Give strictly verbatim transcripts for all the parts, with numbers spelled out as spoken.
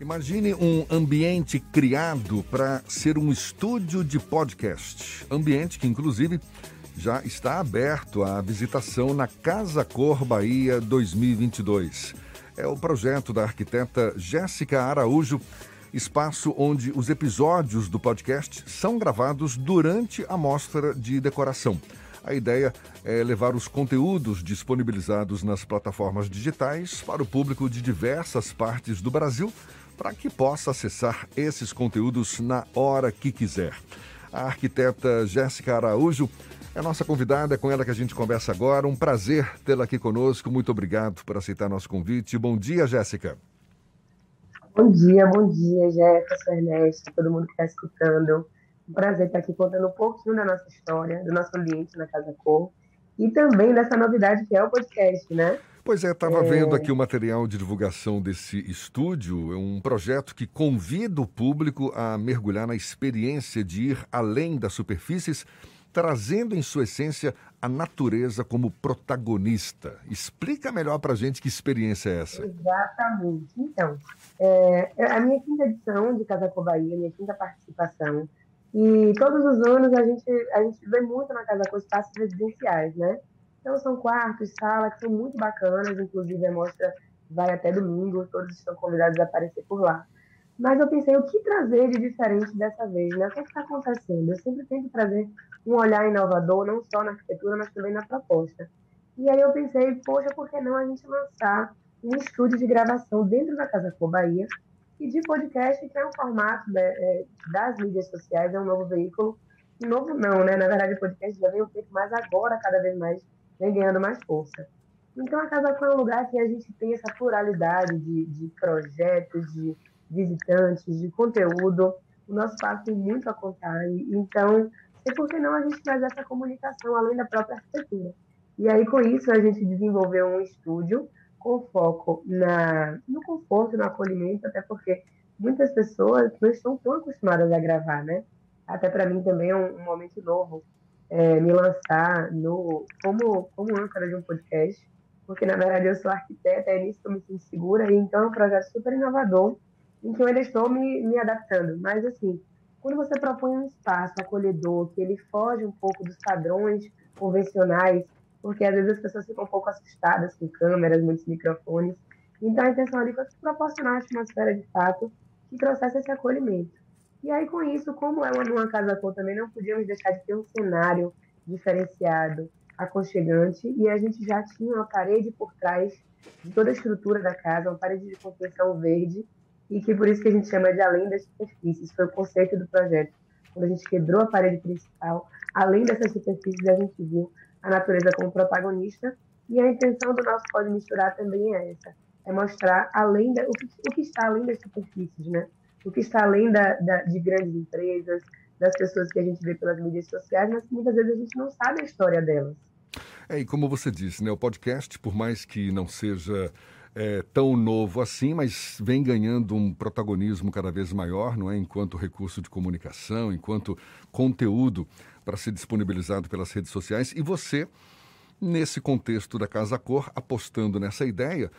Imagine um ambiente criado para ser um estúdio de podcast. Ambiente que, inclusive, já está aberto à visitação na Casa Cor Bahia dois mil e vinte e dois. É o projeto da arquiteta Jéssica Araújo, espaço onde os episódios do podcast são gravados durante a mostra de decoração. A ideia é levar os conteúdos disponibilizados nas plataformas digitais para o público de diversas partes do Brasil, para que possa acessar esses conteúdos na hora que quiser. A arquiteta Jéssica Araújo é nossa convidada, é com ela que a gente conversa agora. Um prazer tê-la aqui conosco. Muito obrigado por aceitar nosso convite. Bom dia, Jéssica. Bom dia, bom dia, Jefferson, Ernesto, todo mundo que está escutando. Um prazer estar aqui contando um pouquinho da nossa história, do nosso ambiente na Casa Cor e também dessa novidade que é o podcast, né? Pois é, estava é... vendo aqui o material de divulgação desse estúdio. É um projeto que convida o público a mergulhar na experiência de ir além das superfícies, trazendo em sua essência a natureza como protagonista. Explica melhor para a gente que experiência é essa. Exatamente. Então, é, a minha quinta edição de Casa Cor Bahia, minha quinta participação, e todos os anos a gente, a gente vê muito na Casa Cor espaços residenciais, né? Então, são quartos, salas que são muito bacanas, inclusive a mostra vai até domingo, todos estão convidados a aparecer por lá. Mas eu pensei, o que trazer de diferente dessa vez, né? O que está acontecendo? Eu sempre tento trazer um olhar inovador, não só na arquitetura, mas também na proposta. E aí eu pensei, poxa, por que não a gente lançar um estúdio de gravação dentro da Casa Cor Bahia e de podcast, que é um formato da, é, das mídias sociais, é um novo veículo. Novo não, né? Na verdade, o podcast já vem um tempo, mas agora cada vez mais vem ganhando mais força. Então, a Casa Cor é um lugar que a gente tem essa pluralidade de, de projetos, de visitantes, de conteúdo. O nosso espaço tem muito a contar. Então, sei por que não a gente faz essa comunicação além da própria arquitetura. E aí, com isso, a gente desenvolveu um estúdio com foco na, no conforto, no acolhimento, até porque muitas pessoas não estão tão acostumadas a gravar, né? Até para mim também é um, um momento novo. É, me lançar no, como, como âncora de um podcast, porque na verdade eu sou arquiteta, é nisso que eu me sinto segura, e então é um projeto super inovador, em que eu ainda estou me, me adaptando. Mas assim, quando você propõe um espaço acolhedor, que ele foge um pouco dos padrões convencionais, porque às vezes as pessoas ficam um pouco assustadas com câmeras, muitos microfones, então a intenção ali foi proporcionar a atmosfera de fato que trouxesse esse acolhimento. E aí, com isso, como é uma Casa Cor também, não podíamos deixar de ter um cenário diferenciado, aconchegante, e a gente já tinha uma parede por trás de toda a estrutura da casa, uma parede de contenção verde, e que por isso que a gente chama de além das superfícies, foi o conceito do projeto. Quando a gente quebrou a parede principal, além dessas superfícies, a gente viu a natureza como protagonista, e a intenção do nosso Pode Misturar também é essa, é mostrar além da, o, que, o que está além das superfícies, né? O que está além da, da, de grandes empresas, das pessoas que a gente vê pelas mídias sociais, mas muitas vezes a gente não sabe a história delas. É, e como você disse, né, o podcast, por mais que não seja é, tão novo assim, mas vem ganhando um protagonismo cada vez maior, não é? Enquanto recurso de comunicação, enquanto conteúdo para ser disponibilizado pelas redes sociais. E você, nesse contexto da Casa Cor, apostando nessa ideia...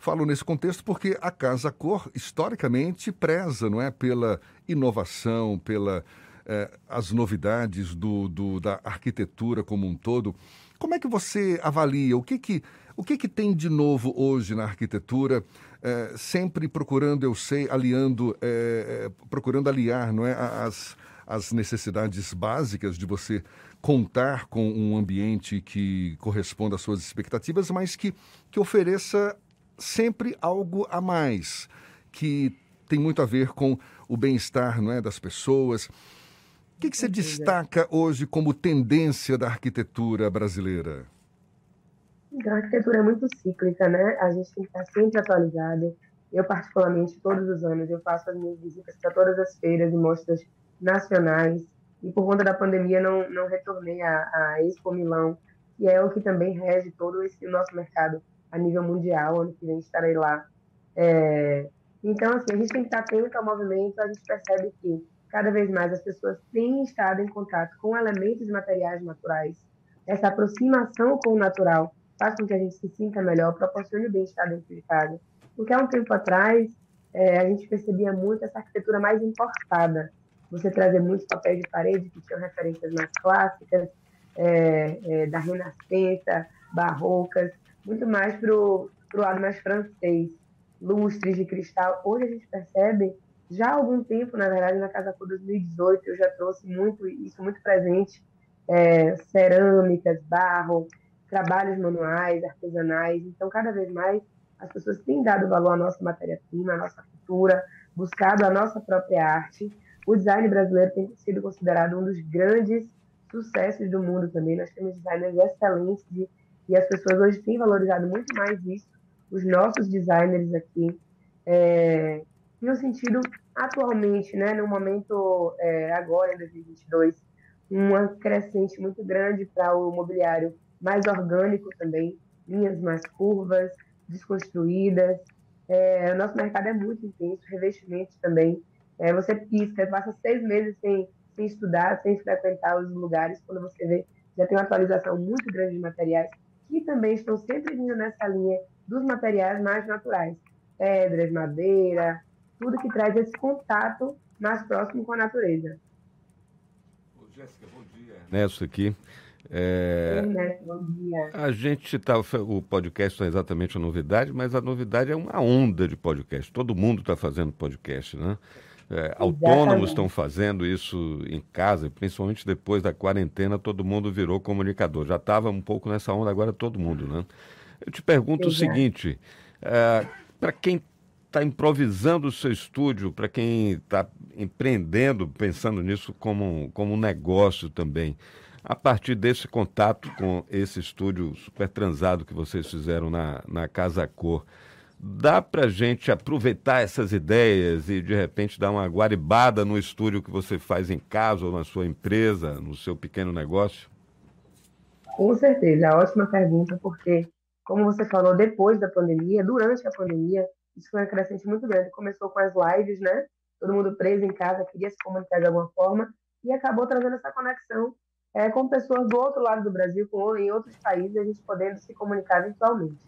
Falo nesse contexto porque a Casa Cor, historicamente, preza, não é, pela inovação, pelas eh, as novidades do, do, da arquitetura como um todo. Como é que você avalia? O que, que, o que, que tem de novo hoje na arquitetura? Eh, sempre procurando, eu sei, aliando, eh, procurando aliar, não é, as, as necessidades básicas de você contar com um ambiente que corresponda às suas expectativas, mas que, que ofereça... sempre algo a mais, que tem muito a ver com o bem-estar, não é, das pessoas. O que, que você destaca hoje como tendência da arquitetura brasileira? Então, a arquitetura é muito cíclica, né? A gente tem que estar sempre atualizado. Eu, particularmente, todos os anos, eu faço as minhas visitas para todas as feiras e mostras nacionais. E por conta da pandemia, não, não retornei à, à Expo Milão, que é o que também rege todo esse nosso mercado a nível mundial, ano que vem estarei lá. É... Então, assim, a gente tem que estar atento ao movimento, a gente percebe que cada vez mais as pessoas têm estado em contato com elementos materiais naturais. Essa aproximação com o natural faz com que a gente se sinta melhor, proporcione o bem-estar dentro de casa. Porque há um tempo atrás, é, a gente percebia muito essa arquitetura mais importada. Você trazia muitos papéis de parede que tinham referências mais clássicas, é, é, da Renascença, barrocas, muito mais para o lado mais francês, lustres de cristal. Hoje a gente percebe, já há algum tempo, na verdade, na Casa Cor dois mil e dezoito, eu já trouxe muito isso muito presente, é, cerâmicas, barro, trabalhos manuais, artesanais. Então, cada vez mais, as pessoas têm dado valor à nossa matéria-prima, à nossa cultura, buscado a nossa própria arte. O design brasileiro tem sido considerado um dos grandes sucessos do mundo também. Nós temos designers excelentes de, e as pessoas hoje têm valorizado muito mais isso, os nossos designers aqui, é, no sentido atualmente, né, no momento, é, agora, em dois mil e vinte e dois, uma crescente muito grande para o mobiliário mais orgânico também, linhas mais curvas, desconstruídas. É, o nosso mercado é muito intenso, revestimentos também. É, você pisca, passa seis meses sem, sem estudar, sem frequentar os lugares, quando você vê, já tem uma atualização muito grande de materiais, que também estão sempre vindo nessa linha dos materiais mais naturais, pedras, madeira, tudo que traz esse contato mais próximo com a natureza. Ô, Jéssica, bom dia. Ernesto aqui. É... Sim, Ernesto, bom dia. A gente está... O podcast não é exatamente a novidade, mas a novidade é uma onda de podcast. Todo mundo está fazendo podcast, né? É, autônomos estão fazendo isso em casa, principalmente depois da quarentena, todo mundo virou comunicador. Já estava um pouco nessa onda, agora todo mundo, né? Eu te pergunto Exato. o seguinte, é, para quem está improvisando o seu estúdio, para quem está empreendendo, pensando nisso como, como um negócio também, a partir desse contato com esse estúdio super transado que vocês fizeram na, na Casa Cor, dá para a gente aproveitar essas ideias e, de repente, dar uma guaribada no estúdio que você faz em casa ou na sua empresa, no seu pequeno negócio? Com certeza, ótima pergunta, porque, como você falou, depois da pandemia, durante a pandemia, isso foi um crescente muito grande. Começou com as lives, né? Todo mundo preso em casa, queria se comunicar de alguma forma, e acabou trazendo essa conexão é, com pessoas do outro lado do Brasil, com, em outros países, a gente podendo se comunicar virtualmente.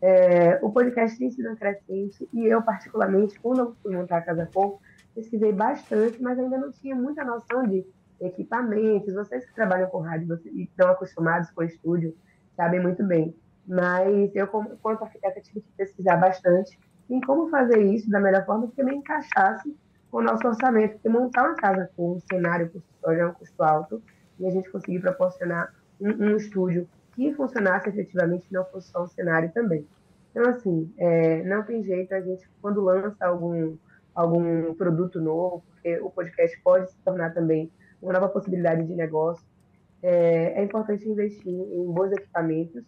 É, o podcast tem sido um crescente e eu, particularmente, quando eu fui montar a Casa Cor, pesquisei bastante, mas ainda não tinha muita noção de equipamentos. Vocês que trabalham com rádio, vocês estão acostumados com o estúdio, sabem muito bem. Mas eu, como, quanto arquiteta, tive que pesquisar bastante em como fazer isso da melhor forma que também encaixasse com o nosso orçamento, porque montar uma casa com um cenário é um custo alto e a gente conseguir proporcionar um, um estúdio que funcionasse efetivamente, não fosse só um cenário também. Então, assim, é, não tem jeito, a gente, quando lança algum, algum produto novo, porque o podcast pode se tornar também uma nova possibilidade de negócio, é, é importante investir em bons equipamentos.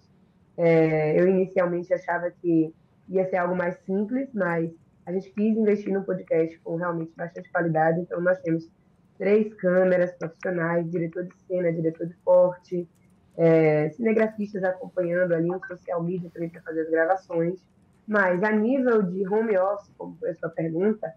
É, eu inicialmente achava que ia ser algo mais simples, mas a gente quis investir num podcast com realmente bastante qualidade, então nós temos três câmeras profissionais, diretor de cena, diretor de corte, É, cinegrafistas acompanhando ali um social media também para fazer as gravações, mas a nível de home office, como foi a sua pergunta,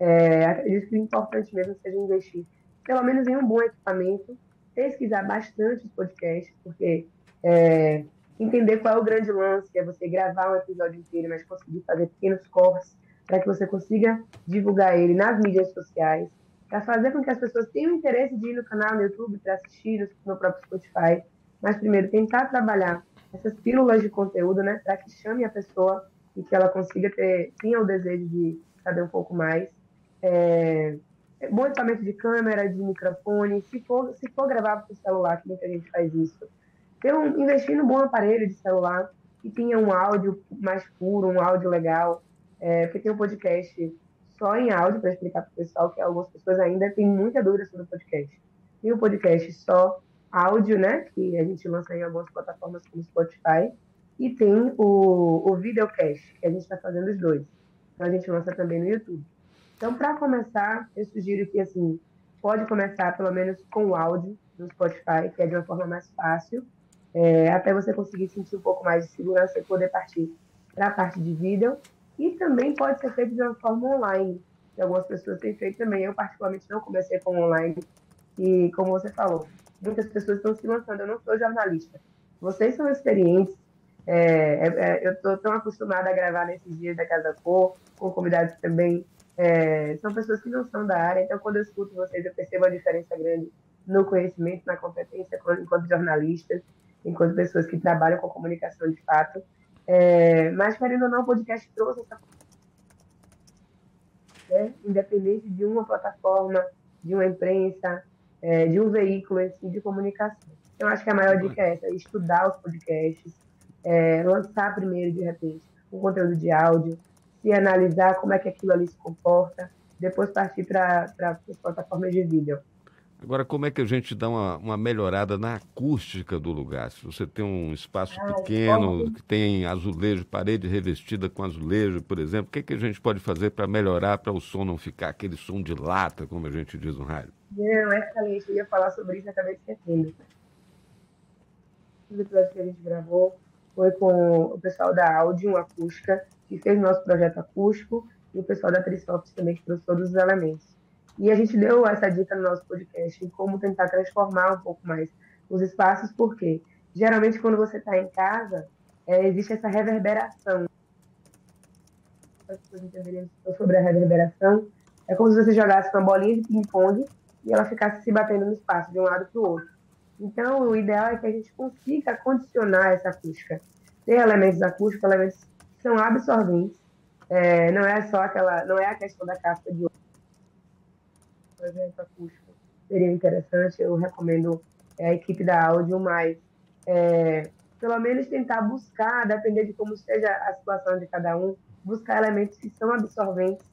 é, acredito que o importante mesmo seja investir pelo menos em um bom equipamento, pesquisar bastante os podcasts, porque é, entender qual é o grande lance, que é você gravar um episódio inteiro, mas conseguir fazer pequenos cortes para que você consiga divulgar ele nas mídias sociais, para fazer com que as pessoas tenham interesse de ir no canal no YouTube para assistir no próprio Spotify. Mas, primeiro, tentar trabalhar essas pílulas de conteúdo, né, para que chame a pessoa e que ela consiga ter, tenha o desejo de saber um pouco mais. É, bom equipamento de câmera, de microfone, se for, se for gravar para o celular, que muita gente faz isso. Então, investir num bom aparelho de celular que tenha um áudio mais puro, um áudio legal, é, porque tem um podcast só em áudio, para explicar para o pessoal, que algumas pessoas ainda têm muita dúvida sobre o podcast. Tem um podcast só áudio, né, que a gente lança em algumas plataformas como Spotify, e tem o, o videocast, que a gente está fazendo os dois. Então, a gente lança também no YouTube. Então, para começar, eu sugiro que, assim, pode começar pelo menos com o áudio no Spotify, que é de uma forma mais fácil, é, até você conseguir sentir um pouco mais de segurança e poder partir para a parte de vídeo. E também pode ser feito de uma forma online, que algumas pessoas têm feito também. Eu, particularmente, não comecei com online, e como você falou, muitas pessoas estão se lançando. Eu não sou jornalista. Vocês são experientes, É, é, eu estou tão acostumada a gravar nesses dias da Casa Cor, com convidados que também é, são pessoas que não são da área, então quando eu escuto vocês eu percebo a diferença grande no conhecimento, na competência, enquanto jornalistas, enquanto pessoas que trabalham com comunicação de fato. É, mas, querendo ou não, o podcast trouxe essa, né, independente de uma plataforma, de uma imprensa, é, de um veículo assim, de comunicação. Eu acho que a maior dica é essa, estudar os podcasts, é, lançar primeiro, de repente, um conteúdo de áudio, se analisar como é que aquilo ali se comporta, depois partir para as plataformas de vídeo. Agora, como é que a gente dá uma, uma melhorada na acústica do lugar? Se você tem um espaço ah, pequeno, bom, que tem azulejo, parede revestida com azulejo, por exemplo, o que, é que a gente pode fazer para melhorar, para o som não ficar aquele som de lata, como a gente diz no rádio? Não, excelente. Eu ia falar sobre isso, acabei esquecendo. O episódio que a gente gravou foi com o pessoal da Audion Acústica, que fez o nosso projeto acústico, e o pessoal da Trissoft também, que trouxe todos os elementos. E a gente deu essa dica no nosso podcast em como tentar transformar um pouco mais os espaços, porque geralmente quando você está em casa, é, existe essa reverberação. As pessoas entenderem sobre a reverberação. É como se você jogasse uma bolinha de ping-pong e ela ficasse se batendo no espaço de um lado para o outro. Então, o ideal é que a gente consiga condicionar essa acústica. Tem elementos acústicos, elementos que são absorventes. É, não é só aquela, não é a questão da casca de ouro. Por exemplo, acústico seria interessante, eu recomendo é, a equipe da Audion, mas é, pelo menos tentar buscar, depender de como seja a situação de cada um, buscar elementos que são absorventes,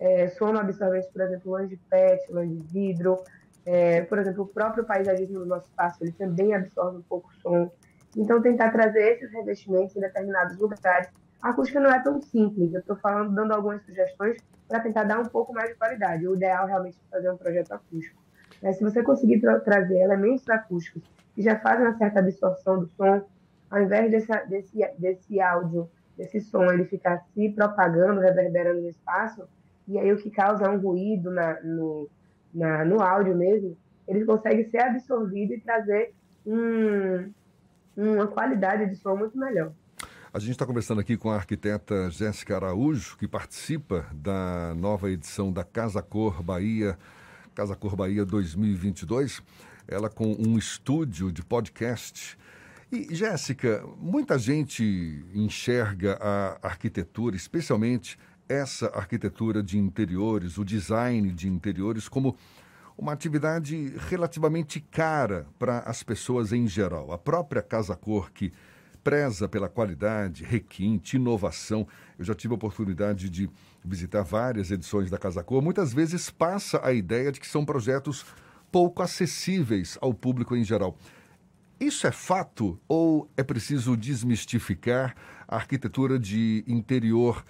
é, sono absorvente, por exemplo, lã de pet, lã de vidro, é, por exemplo, o próprio paisagismo do nosso espaço, ele também absorve um pouco o som, então tentar trazer esses revestimentos em determinados lugares. A acústica não é tão simples, eu estou falando, dando algumas sugestões para tentar dar um pouco mais de qualidade. O ideal realmente é fazer um projeto acústico. Mas se você conseguir tra- trazer elementos acústicos que já fazem uma certa absorção do som, ao invés dessa, desse, desse áudio, desse som, ele ficar se propagando, reverberando no espaço, e aí o que causa um ruído na, no, na, no áudio mesmo, ele consegue ser absorvido e trazer um, uma qualidade de som muito melhor. A gente está conversando aqui com a arquiteta Jéssica Araújo, que participa da nova edição da Casa Cor Bahia, Casa Cor Bahia dois mil e vinte e dois, ela com um estúdio de podcast. E, Jéssica, muita gente enxerga a arquitetura, especialmente essa arquitetura de interiores, o design de interiores, como uma atividade relativamente cara para as pessoas em geral. A própria Casa Cor, que preza pela qualidade, requinte, inovação. Eu já tive a oportunidade de visitar várias edições da Casa Cor. Muitas vezes passa a ideia de que são projetos pouco acessíveis ao público em geral. Isso é fato ou é preciso desmistificar? A arquitetura de interior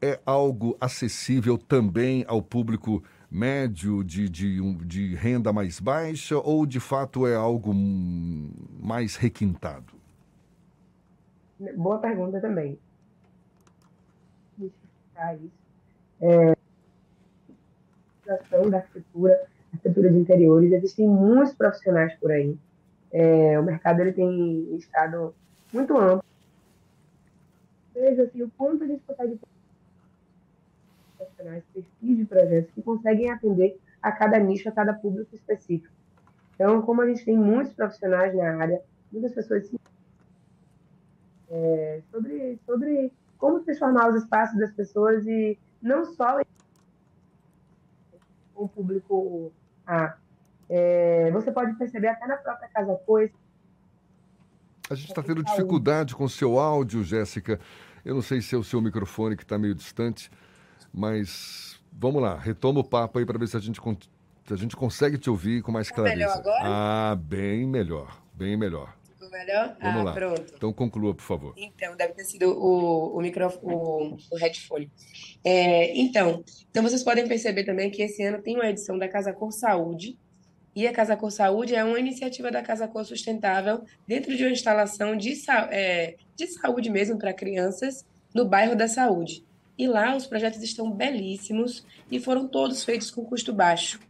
é algo acessível também ao público médio, de, de, de renda mais baixa, ou de fato é algo mais requintado? Boa pergunta também. Explicar isso. É, a situação da arquitetura, arquitetura de interiores, existem muitos profissionais por aí. É, o mercado ele tem estado muito amplo. Veja assim, o quanto a gente consegue ter profissionais, perfis de projetos que conseguem atender a cada nicho, a cada público específico. Então, como a gente tem muitos profissionais na área, muitas pessoas se É, sobre, sobre como transformar os espaços das pessoas e não só o público A. É, você pode perceber até na própria Casa Cor. A gente está tendo dificuldade com o seu áudio, Jéssica. Eu não sei se é o seu microfone que está meio distante, mas vamos lá, retoma o papo aí para ver se a gente, se a gente consegue te ouvir com mais clareza. Tá melhor agora? Ah, bem melhor, bem melhor. Melhor? Vamos ah, lá. Pronto. Então conclua, por favor. Então, deve ter sido o, o microfone, o, o headphone. É, então, então, vocês podem perceber também que esse ano tem uma edição da Casa Cor Saúde, e a Casa Cor Saúde é uma iniciativa da Casa Cor Sustentável dentro de uma instalação de, é, de saúde mesmo para crianças no bairro da Saúde. E lá os projetos estão belíssimos e foram todos feitos com custo baixo.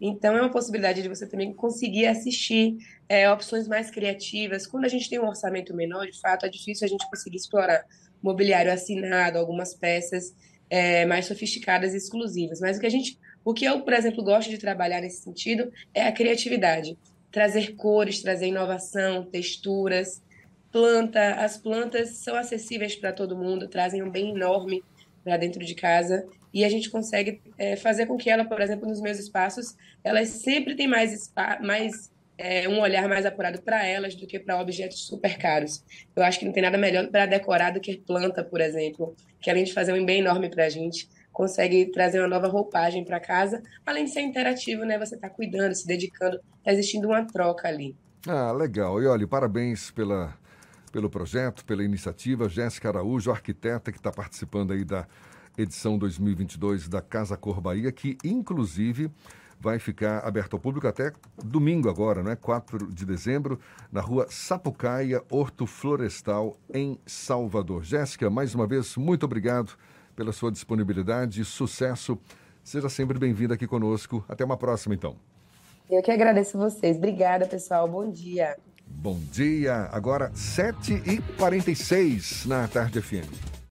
Então, é uma possibilidade de você também conseguir assistir é, opções mais criativas. Quando a gente tem um orçamento menor, de fato, é difícil a gente conseguir explorar mobiliário assinado, algumas peças é, mais sofisticadas e exclusivas. Mas o que a gente, o que eu, por exemplo, gosto de trabalhar nesse sentido é a criatividade. Trazer cores, trazer inovação, texturas, planta. As plantas são acessíveis para todo mundo, trazem um bem enorme para dentro de casa. E a gente consegue é, fazer com que ela, por exemplo, nos meus espaços, elas sempre têm mais, spa, mais é, um olhar mais apurado para elas do que para objetos super caros. Eu acho que não tem nada melhor para decorar do que planta, por exemplo, que além de fazer um bem enorme para a gente, consegue trazer uma nova roupagem para casa, além de ser interativo, né? Você está cuidando, se dedicando, está existindo uma troca ali. Ah, legal. E olha, parabéns pela, pelo projeto, pela iniciativa. Jéssica Araújo, arquiteta que está participando aí da edição dois mil e vinte e dois da Casa Cor Bahia, que inclusive vai ficar aberto ao público até domingo agora, né? quatro de dezembro, na rua Sapucaia, Horto Florestal, em Salvador. Jéssica, mais uma vez, muito obrigado pela sua disponibilidade e sucesso. Seja sempre bem-vinda aqui conosco. Até uma próxima, então. Eu que agradeço vocês. Obrigada, pessoal. Bom dia. Bom dia. Agora, sete e quarenta e seis na Tarde F M.